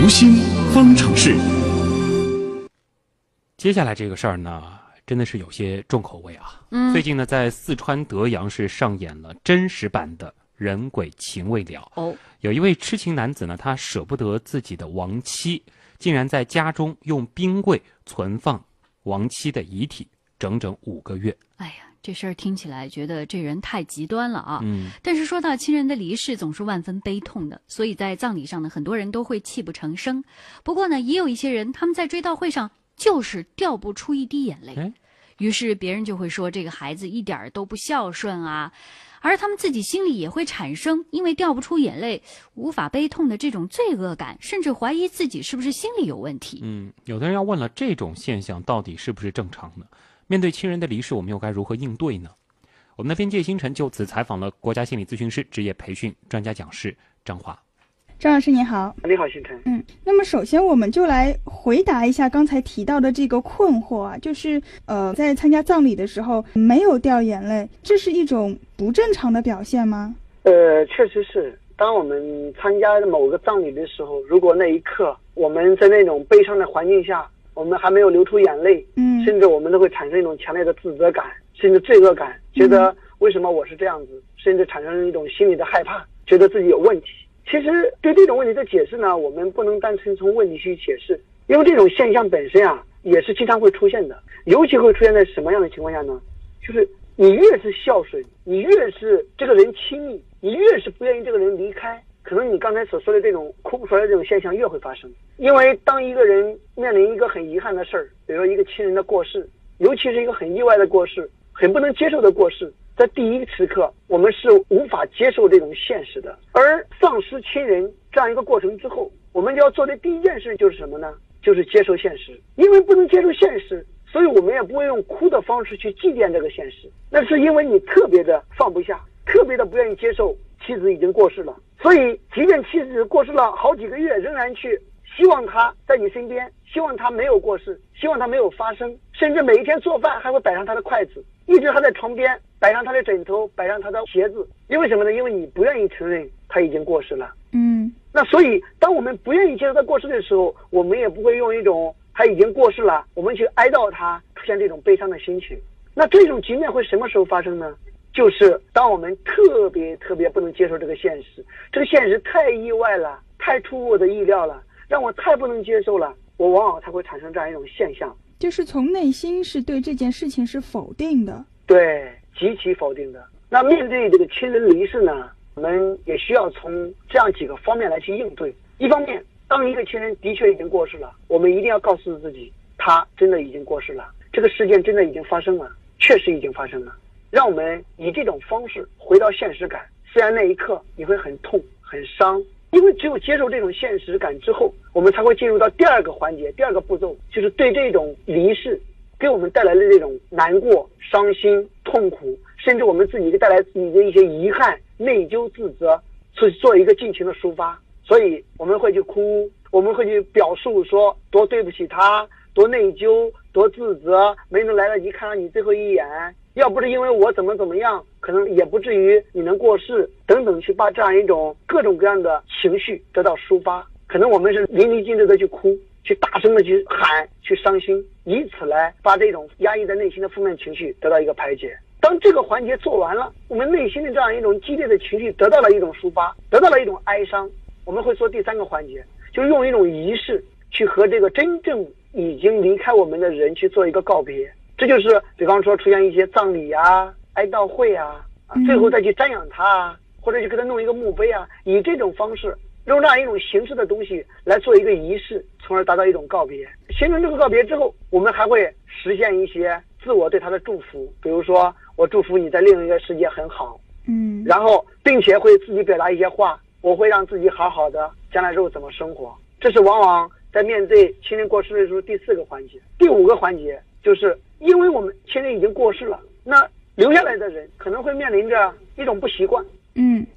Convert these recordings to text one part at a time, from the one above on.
读心方程式。接下来这个事儿呢，真的是有些重口味啊。最近呢，在四川德阳市上演了真实版的人鬼情未了。有一位痴情男子呢，他舍不得自己的亡妻，竟然在家中用冰柜存放亡妻的遗体整整5个月。哎呀，这事儿听起来觉得这人太极端了啊！但是说到亲人的离世，总是万分悲痛的，所以在葬礼上呢，很多人都会泣不成声。不过呢，也有一些人，他们在追悼会上就是掉不出一滴眼泪，于是别人就会说这个孩子一点都不孝顺啊，而他们自己心里也会产生因为掉不出眼泪无法悲痛的这种罪恶感，甚至怀疑自己是不是心理有问题。有的人要问了，这种现象到底是不是正常的？面对亲人的离世，我们又该如何应对呢？我们的边界星辰就此采访了国家心理咨询师、职业培训专家讲师张华。张老师你好。你好星辰。那么首先我们就来回答一下刚才提到的这个困惑啊，就是在参加葬礼的时候没有掉眼泪，这是一种不正常的表现吗？确实是。当我们参加某个葬礼的时候，如果那一刻我们在那种悲伤的环境下，我们还没有流出眼泪，甚至我们都会产生一种强烈的自责感，甚至罪恶感，觉得为什么我是这样子，甚至产生一种心理的害怕，觉得自己有问题。其实对这种问题的解释呢，我们不能单纯从问题去解释，因为这种现象本身啊，也是经常会出现的。尤其会出现在什么样的情况下呢？就是你越是孝顺，你越是这个人亲密，你越是不愿意这个人离开，可能你刚才所说的这种哭不出来的这种现象越会发生。因为当一个人面临一个很遗憾的事儿，比如说一个亲人的过世，尤其是一个很意外的过世，很不能接受的过世，在第一时刻我们是无法接受这种现实的。而丧失亲人这样一个过程之后，我们要做的第一件事就是什么呢？就是接受现实。因为不能接受现实，所以我们也不会用哭的方式去祭奠这个现实，那是因为你特别的放不下，特别的不愿意接受妻子已经过世了，所以即便妻子过世了好几个月，仍然去希望她在你身边，希望她没有过世，希望她没有发生，甚至每一天做饭还会摆上她的筷子，一直还在床边摆上她的枕头，摆上她的鞋子。因为什么呢？因为你不愿意承认她已经过世了。那所以当我们不愿意接受她过世的时候，我们也不会用一种她已经过世了我们去哀悼她出现这种悲伤的心情。那这种局面会什么时候发生呢？就是当我们特别不能接受这个现实，这个现实太意外了，太出乎我的意料了，让我太不能接受了，我往往才会产生这样一种现象，就是从内心是对这件事情是否定的，对，极其否定的。那面对这个亲人离世呢，我们也需要从这样几个方面来去应对。一方面，当一个亲人的确已经过世了，我们一定要告诉自己，他真的已经过世了，这个事件真的已经发生了，确实已经发生了。让我们以这种方式回到现实感，虽然那一刻你会很痛很伤，因为只有接受这种现实感之后，我们才会进入到第二个环节，第二个步骤，就是对这种离世给我们带来的这种难过、伤心、痛苦，甚至我们自己带来自己的一些遗憾、内疚、自责，去做一个尽情的抒发。所以我们会去哭，我们会去表述说多对不起他，多内疚，多自责，没能来得及看上你最后一眼，要不是因为我怎么样，可能也不至于你能过世等等，去把这样一种各种各样的情绪得到抒发。可能我们是淋漓尽致的去哭，去大声的去喊，去伤心，以此来把这种压抑在内心的负面情绪得到一个排解。当这个环节做完了，我们内心的这样一种激烈的情绪得到了一种抒发，得到了一种哀伤，我们会说第三个环节，就是用一种仪式去和这个真正已经离开我们的人去做一个告别。这就是比方说出现一些葬礼啊、哀悼会啊，最后再去瞻仰他啊，或者去给他弄一个墓碑啊，以这种方式用这样一种形式的东西来做一个仪式，从而达到一种告别。形成这个告别之后，我们还会实现一些自我对他的祝福，比如说我祝福你在另一个世界很好，然后并且会自己表达一些话，我会让自己好好的将来之后怎么生活。这是往往在面对亲人过世的时候第四个环节。第五个环节就是，因为我们亲人已经过世了，那留下来的人可能会面临着一种不习惯，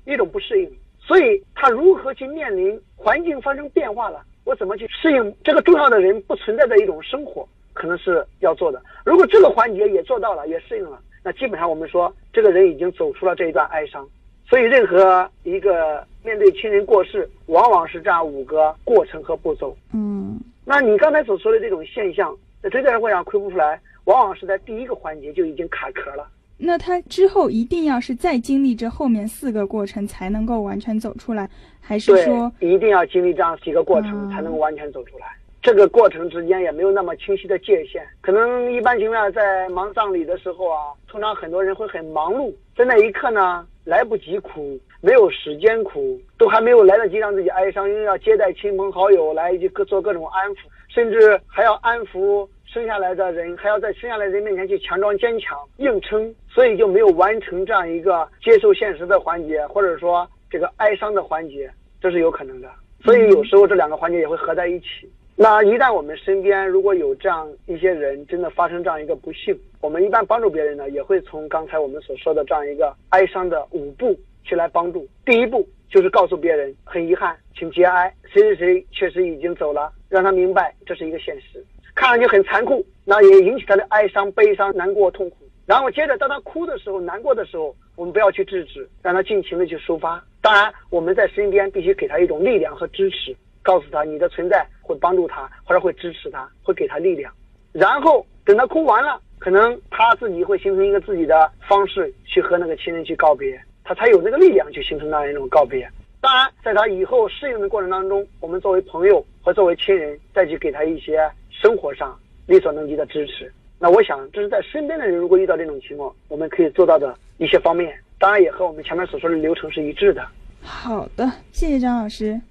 一种不适应，所以他如何去面临环境发生变化了，我怎么去适应这个重要的人不存在的一种生活，可能是要做的。如果这个环节也做到了，也适应了，那基本上我们说这个人已经走出了这一段哀伤。所以任何一个面对亲人过世，往往是这样5个过程和步骤。嗯，那你刚才所说的这种现象，在推特社会上窥不出来，往往是在第1个环节就已经卡壳了。那他之后一定要是再经历这后面4个过程才能够完全走出来，还是说一定要经历这样几个过程才能够完全走出来？这个过程之间也没有那么清晰的界限。可能一般情况下在忙葬礼的时候啊，通常很多人会很忙碌，在那一刻呢来不及哭，没有时间哭，都还没有来得及让自己哀伤，因为要接待亲朋好友来去做各种安抚，甚至还要安抚生下来的人，还要在生下来的人面前去强装坚强硬撑，所以就没有完成这样一个接受现实的环节，或者说这个哀伤的环节，这是有可能的。所以有时候这2个环节也会合在一起。那一旦我们身边如果有这样一些人真的发生这样一个不幸，我们一般帮助别人呢，也会从刚才我们所说的这样一个哀伤的5步去来帮助。第一步就是告诉别人，很遗憾，请节哀，谁谁谁确实已经走了，让他明白这是一个现实，看上去很残酷，那也引起他的哀伤、悲伤、难过、痛苦。然后接着当他哭的时候、难过的时候，我们不要去制止，让他尽情的去抒发。当然我们在身边必须给他一种力量和支持，告诉他你的存在会帮助他，或者会支持他，会给他力量。然后等他哭完了，可能他自己会形成一个自己的方式去和那个亲人去告别，他才有那个力量去形成那样一种告别。当然在他以后适应的过程当中，我们作为朋友和作为亲人再去给他一些生活上力所能及的支持。那我想这是在身边的人如果遇到这种情况，我们可以做到的一些方面，当然也和我们前面所说的流程是一致的。好的，谢谢张老师。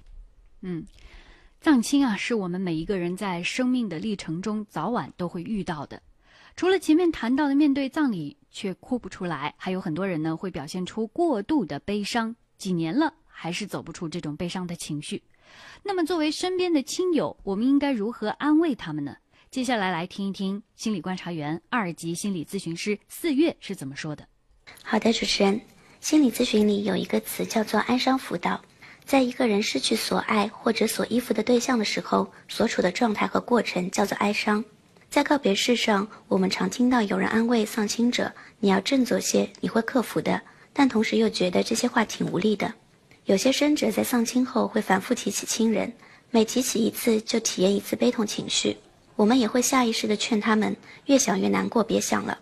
葬亲啊，是我们每一个人在生命的历程中早晚都会遇到的。除了前面谈到的面对葬礼却哭不出来，还有很多人呢会表现出过度的悲伤，几年了还是走不出这种悲伤的情绪。那么作为身边的亲友，我们应该如何安慰他们呢？接下来来听一听心理观察员、2级心理咨询师4月是怎么说的。好的，主持人，心理咨询里有一个词叫做哀伤辅导。在一个人失去所爱或者所依附的对象的时候，所处的状态和过程叫做哀伤。在告别式上，我们常听到有人安慰丧亲者，你要振作些，你会克服的，但同时又觉得这些话挺无力的。有些生者在丧亲后会反复提起亲人，每提起一次就体验一次悲痛情绪。我们也会下意识地劝他们，越想越难过，别想了。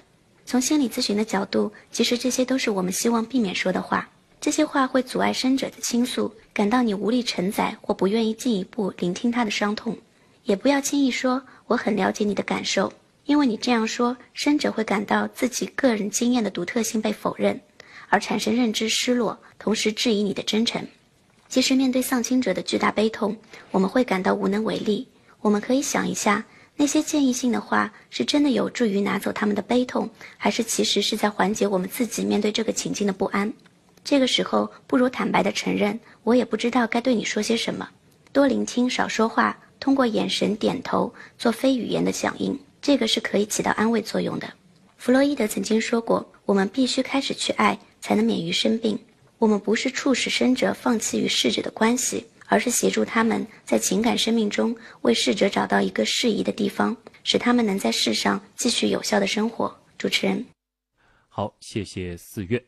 从心理咨询的角度，其实这些都是我们希望避免说的话。这些话会阻碍生者的倾诉，感到你无力承载或不愿意进一步聆听他的伤痛。也不要轻易说我很了解你的感受，因为你这样说，生者会感到自己个人经验的独特性被否认，而产生认知失落，同时质疑你的真诚。其实面对丧亲者的巨大悲痛，我们会感到无能为力。我们可以想一下，那些建议性的话是真的有助于拿走他们的悲痛，还是其实是在缓解我们自己面对这个情境的不安。这个时候不如坦白地承认，我也不知道该对你说些什么。多聆听，少说话，通过眼神、点头，做非语言的响应，这个是可以起到安慰作用的。弗洛伊德曾经说过，我们必须开始去爱，才能免于生病。我们不是促使生者放弃与逝者的关系，而是协助他们在情感生命中为逝者找到一个适宜的地方，使他们能在世上继续有效的生活。主持人，好，谢谢4月。